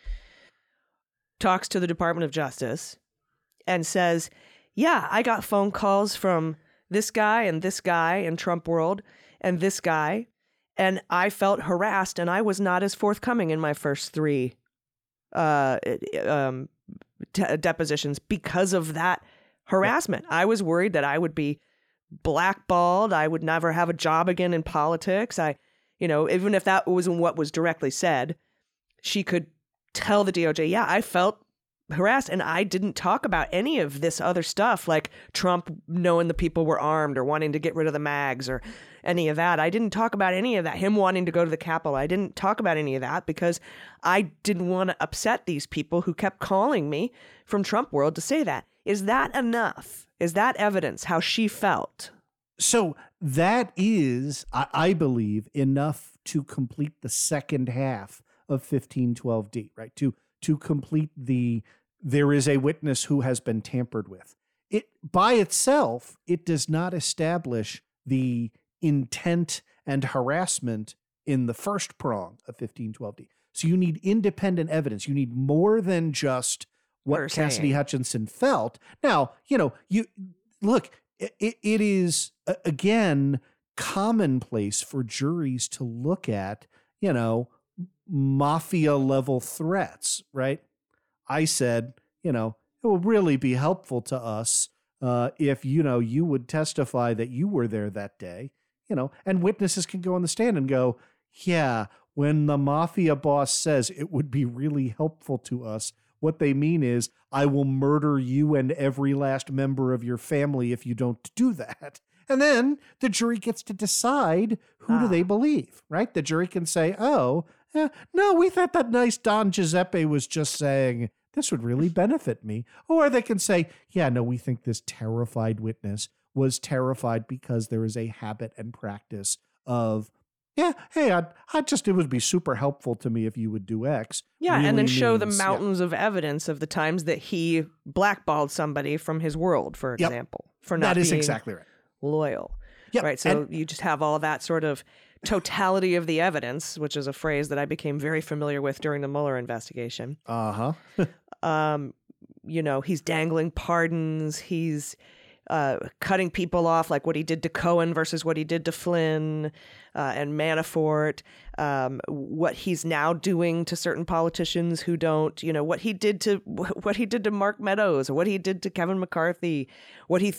talks to the Department of Justice and says, yeah, I got phone calls from this guy and this guy in Trump world and this guy, and I felt harassed, and I was not as forthcoming in my first three uh, um, t- depositions because of that harassment. I was worried that I would be blackballed. I would never have a job again in politics. I, you know, even if that wasn't what was directly said, she could tell the D O J, yeah, I felt harassed, and I didn't talk about any of this other stuff, like Trump knowing the people were armed or wanting to get rid of the mags or any of that. I didn't talk about any of that, him wanting to go to the Capitol. I didn't talk about any of that because I didn't want to upset these people who kept calling me from Trump world to say that. Is that enough? Is that evidence how she felt? So that is, I, I believe, enough to complete the second half of fifteen twelve D, right? To to complete the there is a witness who has been tampered with. It by itself, it does not establish the intent and harassment in the first prong of fifteen twelve D. So you need independent evidence. You need more than just what We're Cassidy saying. Hutchinson felt. Now, you know, you look, it, it is, again, commonplace for juries to look at, you know, mafia level threats, right? I said, you know, it would really be helpful to us uh, if, you know, you would testify that you were there that day, you know, and witnesses can go on the stand and go, yeah, when the mafia boss says it would be really helpful to us, what they mean is I will murder you and every last member of your family if you don't do that. And then the jury gets to decide who ah. do they believe, right? The jury can say, oh, eh, no, we thought that nice Don Giuseppe was just saying, this would really benefit me. Or they can say, yeah, no, we think this terrified witness was terrified because there is a habit and practice of, yeah, hey, I, I just, it would be super helpful to me if you would do X. Yeah, really and then means, show the mountains yeah. of evidence of the times that he blackballed somebody from his world, for example, yep. for not That is being- exactly right. loyal. Yep. Right. So and, you just have all that sort of totality of the evidence, which is a phrase that I became very familiar with during the Mueller investigation. Uh-huh. um, you know, he's dangling pardons. He's uh, cutting people off, like what he did to Cohen versus what he did to Flynn uh, and Manafort, um, what he's now doing to certain politicians who don't, you know, what he did to what he did to Mark Meadows, or what he did to Kevin McCarthy, what he,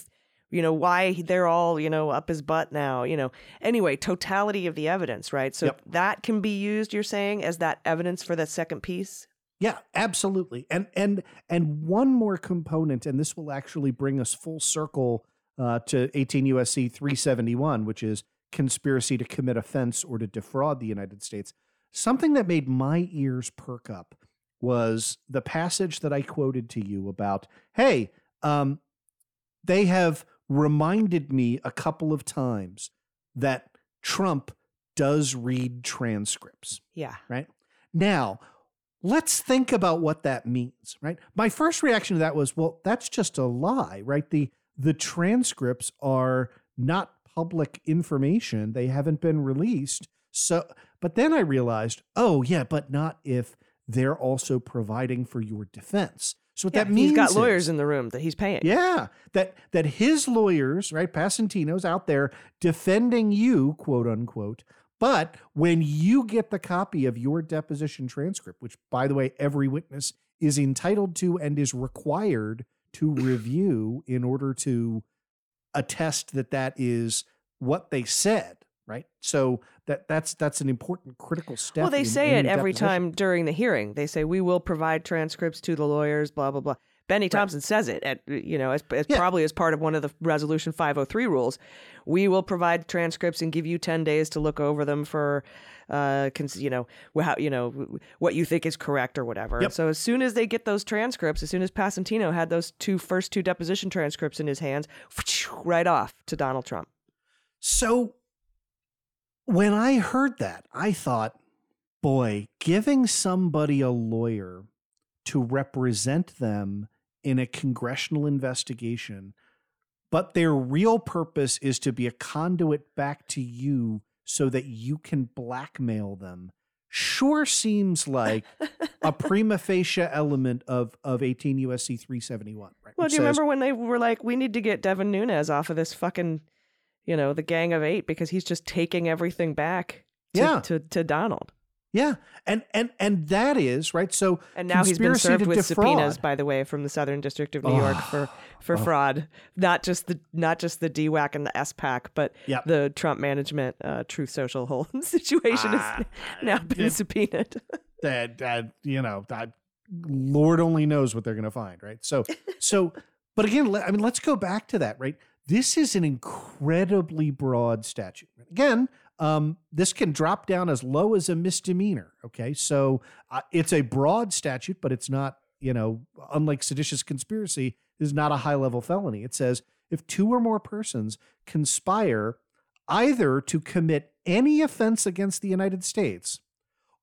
you know, why they're all, you know, up his butt now, you know. Anyway, totality of the evidence, right? So yep. that can be used, you're saying, as that evidence for that second piece? Yeah, absolutely. And and and one more component, and this will actually bring us full circle uh, to eighteen U S C three seventy-one, which is conspiracy to commit offense or to defraud the United States. Something that made my ears perk up was the passage that I quoted to you about, hey, um, they have reminded me a couple of times that Trump does read transcripts. Yeah. Right? Now, let's think about what that means, right? My first reaction to that was, well, that's just a lie, right? The the transcripts are not public information. They haven't been released. So, but then I realized, oh, yeah, but not if they're also providing for your defense. So what yeah, that means he's got lawyers is, in the room that he's paying. Yeah, that that his lawyers, right, Pasentino's out there defending you, quote unquote. But when you get the copy of your deposition transcript, which, by the way, every witness is entitled to and is required to review in order to attest that that is what they said, right? So that that's that's an important critical step. Well, they in, say in it every deposition. Time during the hearing. They say, we will provide transcripts to the lawyers, blah, blah, blah. Benny Thompson right. says it, at, you know, as, as yeah. probably as part of one of the Resolution five oh three rules. We will provide transcripts and give you ten days to look over them for, uh, cons- you know, how, you know, what you think is correct or whatever. Yep. So as soon as they get those transcripts, as soon as Pasentino had those two first two deposition transcripts in his hands, right off to Donald Trump. So when I heard that, I thought, boy, giving somebody a lawyer to represent them in a congressional investigation, but their real purpose is to be a conduit back to you so that you can blackmail them, sure seems like a prima facie element of, of eighteen U S C three seventy-one. Right? Well, do you says, remember when they were like, we need to get Devin Nunes off of this fucking, you know, the Gang of Eight, because he's just taking everything back to, yeah. to, to Donald. Yeah, and and and that is right. So and now he's been served with defraud. subpoenas, by the way, from the Southern District of New oh. York for, for oh. fraud, not just the not just the D WAC and the S PAC, but yep. the Trump management uh, Truth Social whole situation uh, has now been it, subpoenaed. That, that you know, that Lord only knows what they're going to find, right? So so, but again, I mean, let's go back to that, right? This is an incredibly broad statute. Again. Um, this can drop down as low as a misdemeanor. Okay. So uh, it's a broad statute, but it's not, you know, unlike seditious conspiracy, this is not a high level felony. It says if two or more persons conspire either to commit any offense against the United States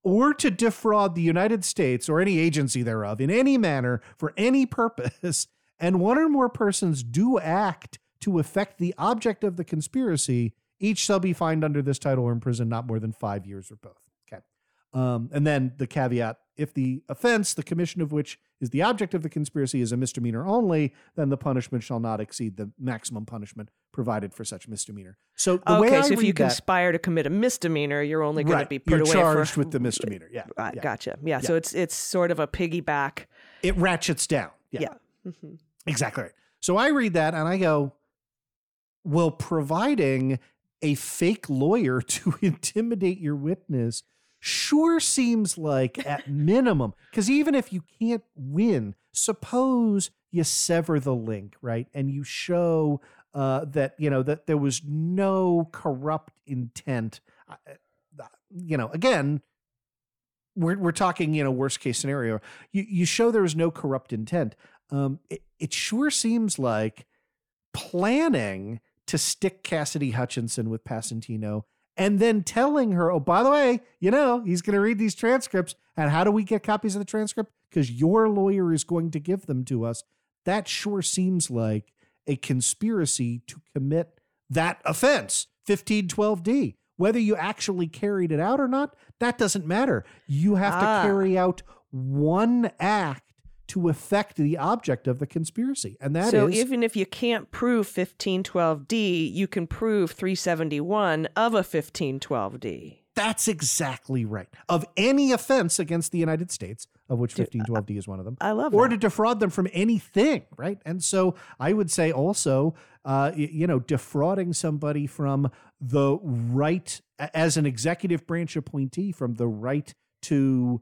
or to defraud the United States or any agency thereof in any manner for any purpose, and one or more persons do act to effect the object of the conspiracy, each shall be fined under this title or imprisoned not more than five years or both. Okay. Um, and then the caveat, if the offense, the commission of which is the object of the conspiracy, is a misdemeanor only, then the punishment shall not exceed the maximum punishment provided for such misdemeanor. So the okay, way I so if you that, conspire to commit a misdemeanor, you're only going right, to be put you're away charged for, with the misdemeanor. Yeah. Uh, yeah. Gotcha. Yeah, yeah. So it's it's sort of a piggyback. It ratchets down. Yeah. yeah. Mm-hmm. Exactly right. So I read that and I go, well, providing a fake lawyer to intimidate your witness sure seems like at minimum, because even if you can't win, suppose you sever the link, right? And you show uh, that, you know, that there was no corrupt intent. You know, again, we're, we're talking, you know, worst case scenario. You, you show there was no corrupt intent. Um, it, it sure seems like planning to stick Cassidy Hutchinson with Pasentino and then telling her, oh, by the way, you know, he's going to read these transcripts. And how do we get copies of the transcript? Because your lawyer is going to give them to us. That sure seems like a conspiracy to commit that offense, fifteen twelve D. Whether you actually carried it out or not, that doesn't matter. You have ah. to carry out one act to affect the object of the conspiracy. And that so is... So even if you can't prove fifteen twelve D, you can prove three seventy-one of a fifteen twelve D. That's exactly right. Of any offense against the United States, of which fifteen twelve D is one of them. I love that. Or to defraud them from anything, right? And so I would say also, uh, you know, defrauding somebody from the right, as an executive branch appointee, from the right to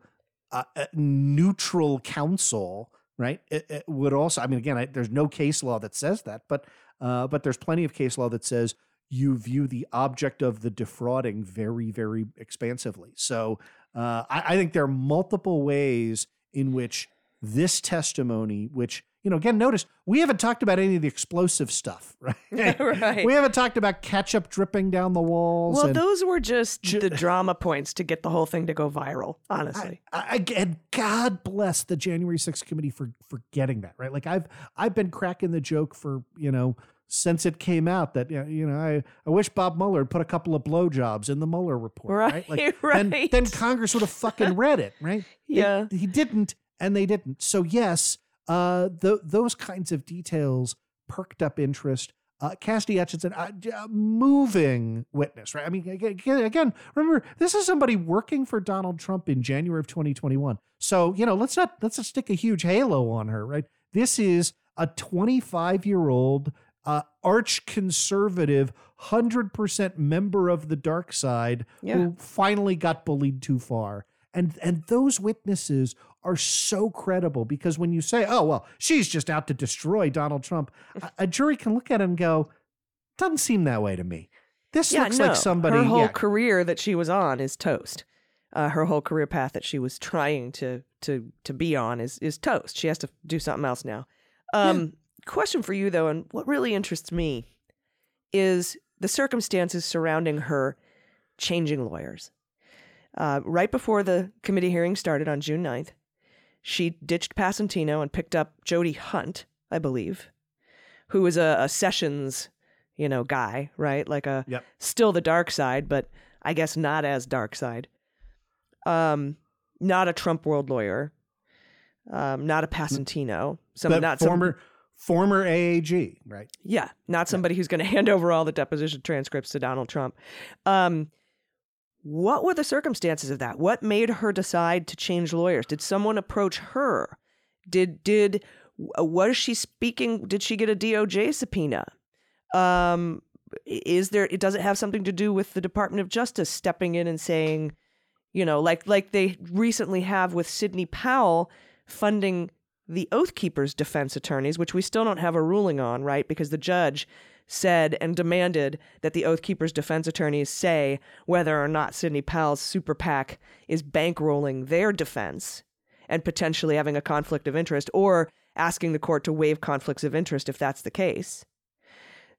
uh, neutral counsel, right? It, it would also, I mean, again, I, there's no case law that says that, but uh, but there's plenty of case law that says you view the object of the defrauding very, very expansively. So uh, I, I think there are multiple ways in which this testimony, which, you know, again, notice we haven't talked about any of the explosive stuff, right? Right. We haven't talked about ketchup dripping down the walls. Well, and those were just ju- the drama points to get the whole thing to go viral, honestly. I, I, and God bless the January sixth committee for, for getting that, right? Like I've, I've been cracking the joke for, you know, since it came out that, you know, I, I wish Bob Mueller had put a couple of blowjobs in the Mueller report. Right, right? Like, right. Then, then Congress would have fucking read it, right? Yeah. It, he didn't, and they didn't. So yes, uh, th- those kinds of details perked up interest. Uh, Cassidy Hutchinson, a uh, moving witness, right? I mean, again, again, remember, this is somebody working for Donald Trump in January of twenty twenty-one. So, you know, let's not, let's not stick a huge halo on her, right? This is a twenty-five-year-old Uh, arch conservative, one hundred percent member of the dark side, yeah, who finally got bullied too far. And and those witnesses are so credible because when you say, oh, well, she's just out to destroy Donald Trump, a, a jury can look at it and go, doesn't seem that way to me. This yeah, looks no. like somebody. Her whole yeah. career that she was on is toast. Uh, her whole career path that she was trying to to to be on is, is toast. She has to do something else now. Um yeah. Question for you, though, and what really interests me is the circumstances surrounding her changing lawyers. Uh, right before the committee hearing started on June ninth, she ditched Pasentino and picked up Jody Hunt, I believe, who was a, a Sessions, you know, guy, right? Like a yep. still the dark side, but I guess not as dark side. Um, not a Trump world lawyer, um, not a Pasentino, some but not former. Some, Former A A G, right? Yeah, not somebody who's going to hand over all the deposition transcripts to Donald Trump. Um, what were the circumstances of that? What made her decide to change lawyers? Did someone approach her? Did did was she speaking? Did she get a D O J subpoena? Um, is there? It doesn't have something to do with the Department of Justice stepping in and saying, you know, like like they recently have with Sidney Powell funding the Oath Keepers defense attorneys, which we still don't have a ruling on, right? Because the judge said and demanded that the Oath Keepers defense attorneys say whether or not Sidney Powell's super PAC is bankrolling their defense and potentially having a conflict of interest or asking the court to waive conflicts of interest if that's the case.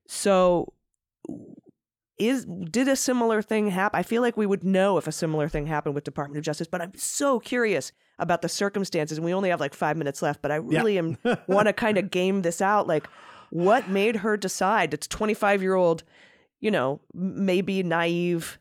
So is did a similar thing happen? I feel like we would know if a similar thing happened with Department of Justice, but I'm so curious about the circumstances, and we only have like five minutes left, but I really yeah. am want to kind of game this out. Like, what made her decide? It's twenty-five-year-old, you know, maybe naive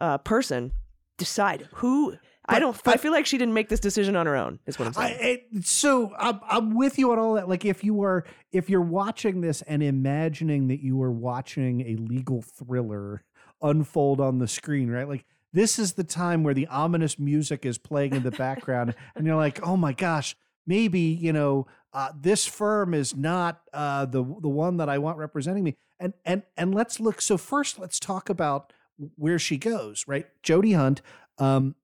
uh, person decide who. But, I don't. But, I feel like she didn't make this decision on her own. Is what I'm saying. I, so I'm, I'm with you on all that. Like, if you are, if you're watching this and imagining that you are watching a legal thriller unfold on the screen, right? Like, this is the time where the ominous music is playing in the background and you're like, oh my gosh, maybe, you know, uh, this firm is not uh, the the one that I want representing me. And and and let's look. So first, let's talk about where she goes, right? Jody Hunt um,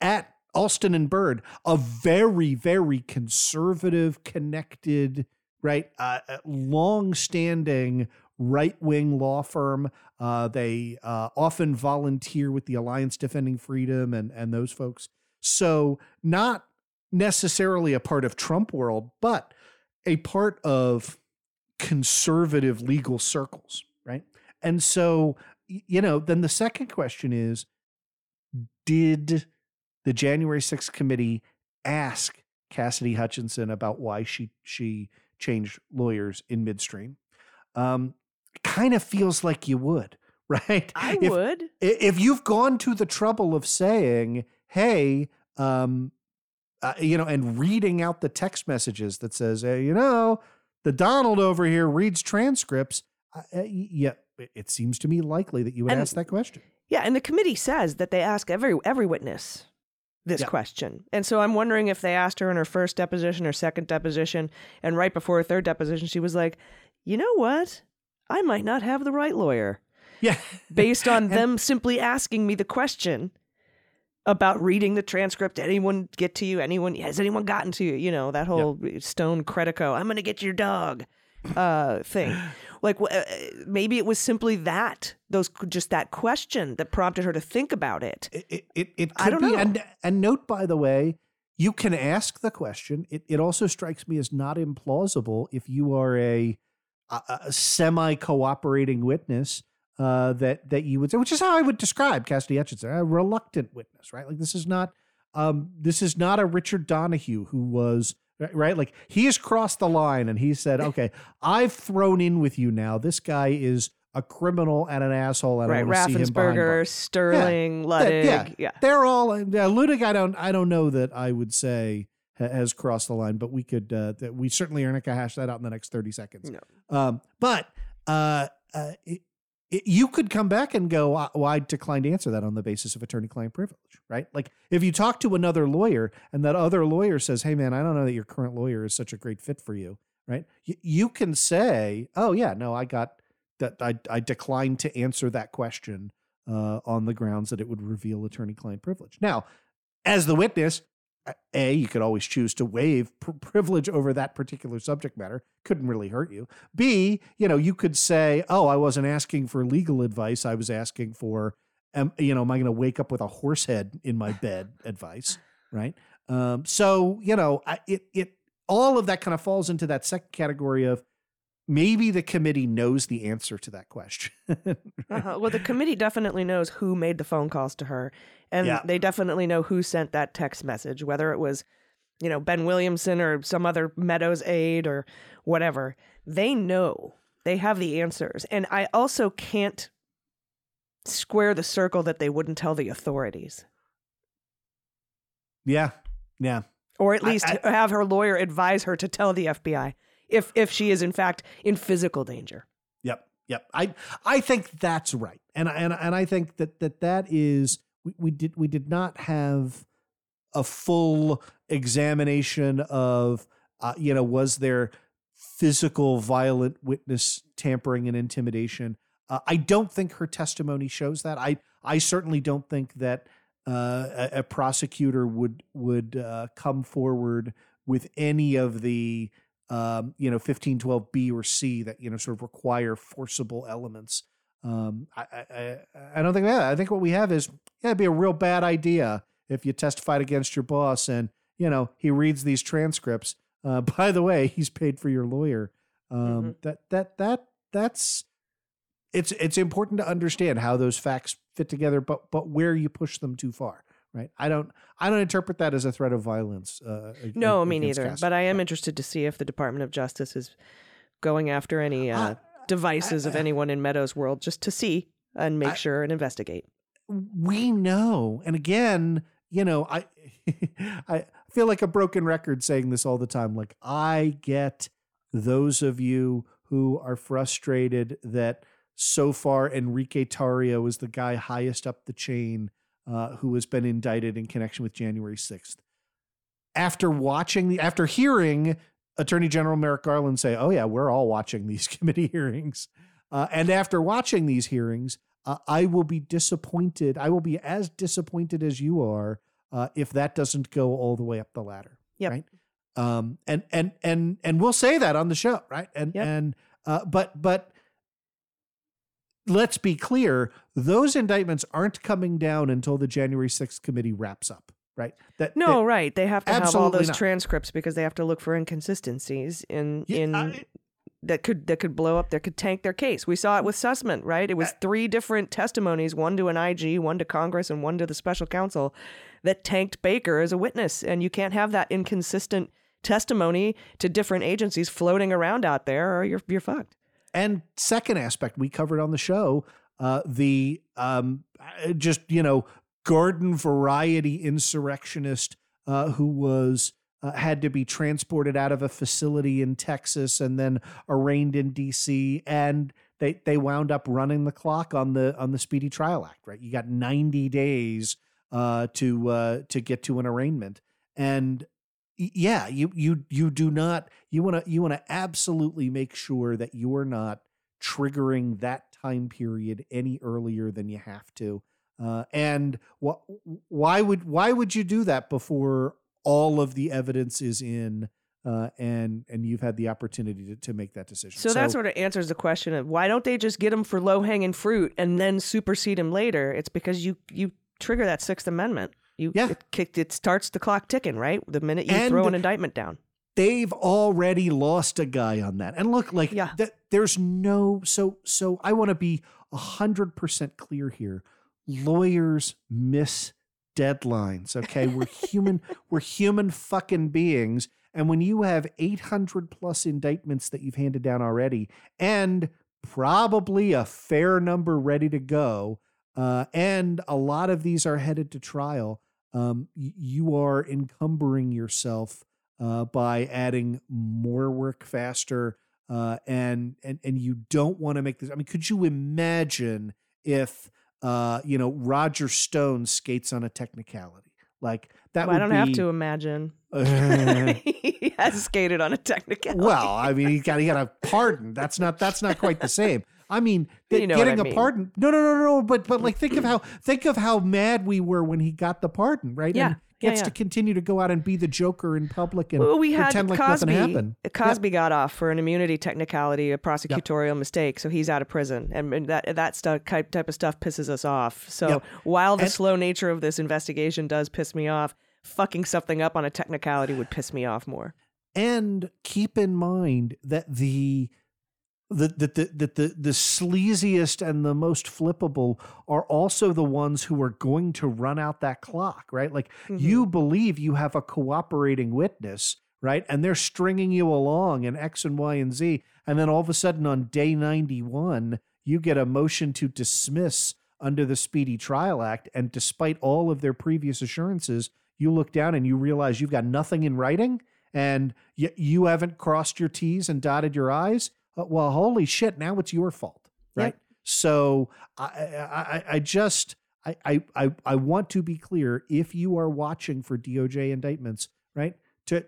at Alston and Byrd, a very, very conservative, connected, right, uh, longstanding right-wing law firm. Uh, they uh, often volunteer with the Alliance Defending Freedom and, and those folks. So not necessarily a part of Trump world, but a part of conservative legal circles, right? And so, you know, then the second question is, did the January sixth committee ask Cassidy Hutchinson about why she she changed lawyers in midstream? Um, kind of feels like you would, right? I if, would. If you've gone to the trouble of saying, hey, um, uh, you know, and reading out the text messages that says, hey, you know, the Donald over here reads transcripts. Uh, yeah, it seems to me likely that you would and, ask that question. Yeah, and the committee says that they ask every every witness this yeah. question. And so I'm wondering if they asked her in her first deposition or second deposition, and right before her third deposition, she was like, you know what? I might not have the right lawyer. Yeah. Based on and, them simply asking me the question about reading the transcript. Did anyone get to you? Anyone? Has anyone gotten to you? You know, that whole yeah. Stone Credico, I'm going to get your dog uh, thing. Like, uh, maybe it was simply that, those just that question that prompted her to think about it. It, it, it could I don't be. Know. And, and note, by the way, you can ask the question. It, it also strikes me as not implausible if you are a, a, a semi-cooperating witness uh, that, that you would say, which is how I would describe Cassidy Hutchinson, a reluctant witness, right? Like, this is not, um, this is not a Richard Donahue who was... Right? Like, he has crossed the line and he said, okay, I've thrown in with you now. This guy is a criminal and an asshole. And right. I want to see him behind Sterling, yeah. Ludwig. Yeah. yeah. They're all, yeah, Ludwig, I don't, I don't know that I would say ha- has crossed the line, but we could, uh, that we certainly are going to hash that out in the next thirty seconds. No. Um, but uh, uh, it, it, you could come back and go, well, I declined to answer that on the basis of attorney-client privilege. Right? Like, if you talk to another lawyer and that other lawyer says, hey, man, I don't know that your current lawyer is such a great fit for you. Right. You, you can say, oh, yeah, no, I got that. I, I declined to answer that question uh, on the grounds that it would reveal attorney-client privilege. Now, as the witness, A, you could always choose to waive pr- privilege over that particular subject matter. Couldn't really hurt you. B, you know, you could say, oh, I wasn't asking for legal advice. I was asking for Um, you know, am I going to wake up with a horse head in my bed advice, right? Um, so, you know, I, it it all of that kind of falls into that second category of maybe the committee knows the answer to that question. Right? uh-huh. Well, the committee definitely knows who made the phone calls to her, and yeah. they definitely know who sent that text message, whether it was, you know, Ben Williamson or some other Meadows aide or whatever. They know. They have the answers. And I also can't square the circle that they wouldn't tell the authorities. Yeah. Yeah. Or at least I, I, have her lawyer advise her to tell the F B I if if she is in fact in physical danger. Yep. Yep. I I think that's right. And and and I think that that, that is we, we did we did not have a full examination of uh, you know, was there physical violent witness tampering and intimidation? Uh, I don't think her testimony shows that. I I certainly don't think that uh, a, a prosecutor would would uh, come forward with any of the um, you know, fifteen twelve B or C that, you know, sort of require forcible elements. Um, I, I I don't think that. I think what we have is yeah, it'd be a real bad idea if you testified against your boss and, you know, he reads these transcripts. Uh, by the way, he's paid for your lawyer. Um, mm-hmm. That that that that's. It's it's important to understand how those facts fit together, but but where you push them too far, right? I don't I don't interpret that as a threat of violence. Uh, no, me neither. Cassidy. But I am interested to see if the Department of Justice is going after any uh, I, devices I, I, of anyone in Meadows' world, just to see and make I, sure and investigate. We know, and again, you know, I I feel like a broken record saying this all the time. Like, I get those of you who are frustrated that so far, Enrique Tarrio is the guy highest up the chain uh, who has been indicted in connection with January sixth. After watching, the, after hearing Attorney General Merrick Garland say, oh yeah, we're all watching these committee hearings. Uh, and after watching these hearings, uh, I will be disappointed. I will be as disappointed as you are uh, if that doesn't go all the way up the ladder. Yep. Right. Um, and, and, and, and we'll say that on the show. Right. And, yep. and, uh, but, but, let's be clear, those indictments aren't coming down until the January sixth committee wraps up, right? That, no, that, right. They have to have all those not. transcripts because they have to look for inconsistencies in yeah, in I, that could that could blow up, that could tank their case. We saw it with Sussman, right? It was I, three different testimonies, one to an I G, one to Congress, and one to the special counsel that tanked Baker as a witness. And you can't have that inconsistent testimony to different agencies floating around out there or you're you're fucked. And second aspect we covered on the show, uh, the um, just, you know, garden variety insurrectionist uh, who was uh, had to be transported out of a facility in Texas and then arraigned in D C, and they they wound up running the clock on the on the Speedy Trial Act. Right, you got ninety days uh, to uh, to get to an arraignment, and yeah, you you you do not you want to you want to absolutely make sure that you are not triggering that time period any earlier than you have to. Uh, and wh- why would why would you do that before all of the evidence is in uh, and and you've had the opportunity to, to make that decision? So, so that sort of answers the question of why don't they just get him for low hanging fruit and then supersede him later? It's because you you trigger that Sixth Amendment. You yeah. it, kicked, it starts the clock ticking, right? The minute you and throw an indictment down. They've already lost a guy on that. And look, like yeah. th- there's no so so I want to be one hundred percent clear here. Lawyers miss deadlines, okay? We're human, we're human fucking beings. And when you have eight hundred plus indictments that you've handed down already, and probably a fair number ready to go, uh, and a lot of these are headed to trial, um, you are encumbering yourself uh, by adding more work faster, uh, and, and, and you don't want to make this. I mean, could you imagine if... Uh, you know, Roger Stone skates on a technicality like that. Well, would I don't be, have to imagine. Uh, he has skated on a technicality. Well, I mean, he got he got a pardon. That's not that's not quite the same. I mean, th- you know getting I mean. a pardon. No, no, no, no. But but like, think of how think of how mad we were when he got the pardon, right? Yeah. And, Gets yeah, yeah. to continue to go out and be the Joker in public and well, we had pretend like Cosby, nothing happened. Cosby yeah. got off for an immunity technicality, a prosecutorial yep. mistake, so he's out of prison, and, and that that stuff, type of stuff pisses us off. So yep. while the and, slow nature of this investigation does piss me off, fucking something up on a technicality would piss me off more. And keep in mind that the the the the the, the, the sleaziest and the most flippable are also the ones who are going to run out that clock, right? Like mm-hmm. you believe you have a cooperating witness, right? And they're stringing you along in X and Y and Z. And then all of a sudden on day ninety-one, you get a motion to dismiss under the Speedy Trial Act. And despite all of their previous assurances, you look down and you realize you've got nothing in writing and y- you haven't crossed your T's and dotted your I's. Well, holy shit! Now it's your fault, right? Yep. So I, I, I just, I, I, I want to be clear. If you are watching for D O J indictments, right, to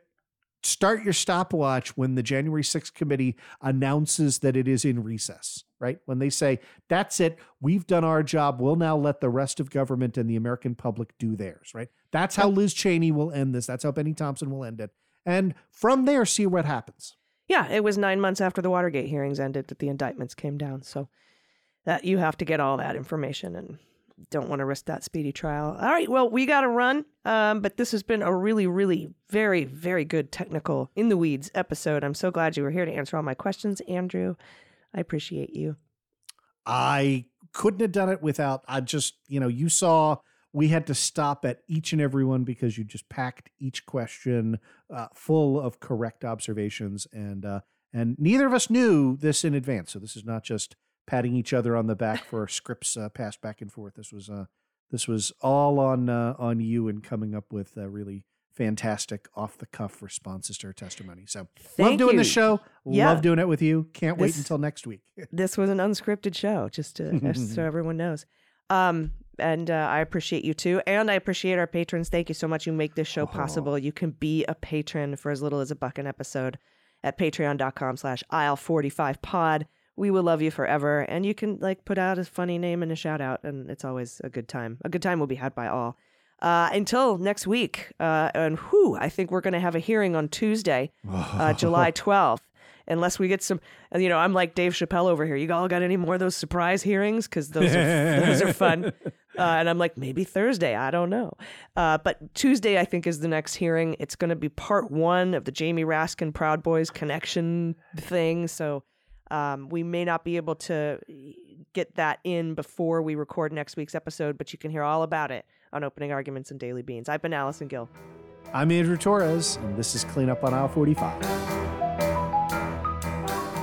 start your stopwatch when the January sixth committee announces that it is in recess, right? When they say that's it, we've done our job. We'll now let the rest of government and the American public do theirs, right? That's how Liz Cheney will end this. That's how Benny Thompson will end it, and from there, see what happens. Yeah, it was nine months after the Watergate hearings ended that the indictments came down. So that you have to get all that information and don't want to risk that speedy trial. All right, well, we got to run. Um, but this has been a really, really very, very good technical in the weeds episode. I'm so glad you were here to answer all my questions, Andrew. I appreciate you. I couldn't have done it without, I just, you know, you saw... We had to stop at each and every one because you just packed each question uh, full of correct observations. And uh, and neither of us knew this in advance. So this is not just patting each other on the back for scripts uh, passed back and forth. This was uh, this was all on uh, on you and coming up with uh, really fantastic off-the-cuff responses to her testimony. So Thank love doing the show. Yeah. Love doing it with you. Can't this, wait until next week. This was an unscripted show, just to, so everyone knows. Um And uh, I appreciate you too. And I appreciate our patrons. Thank you so much. You make this show Aww. possible. You can be a patron for as little as a buck an episode at patreon dot com slash aisle forty-five pod. We will love you forever. And you can like put out a funny name and a shout out. And it's always a good time. A good time will be had by all. Uh, until next week. Uh, and whew, I think we're going to have a hearing on Tuesday, uh, July twelfth. Unless we get some, you know, I'm like Dave Chappelle over here. You all got any more of those surprise hearings? Because those are, those are fun. Uh, and I'm like, maybe Thursday. I don't know. Uh, but Tuesday, I think, is the next hearing. It's going to be part one of the Jamie Raskin Proud Boys connection thing. So um, we may not be able to get that in before we record next week's episode. But you can hear all about it on Opening Arguments and Daily Beans. I've been Allison Gill. I'm Andrew Torres. And this is Clean Up on Aisle forty-five.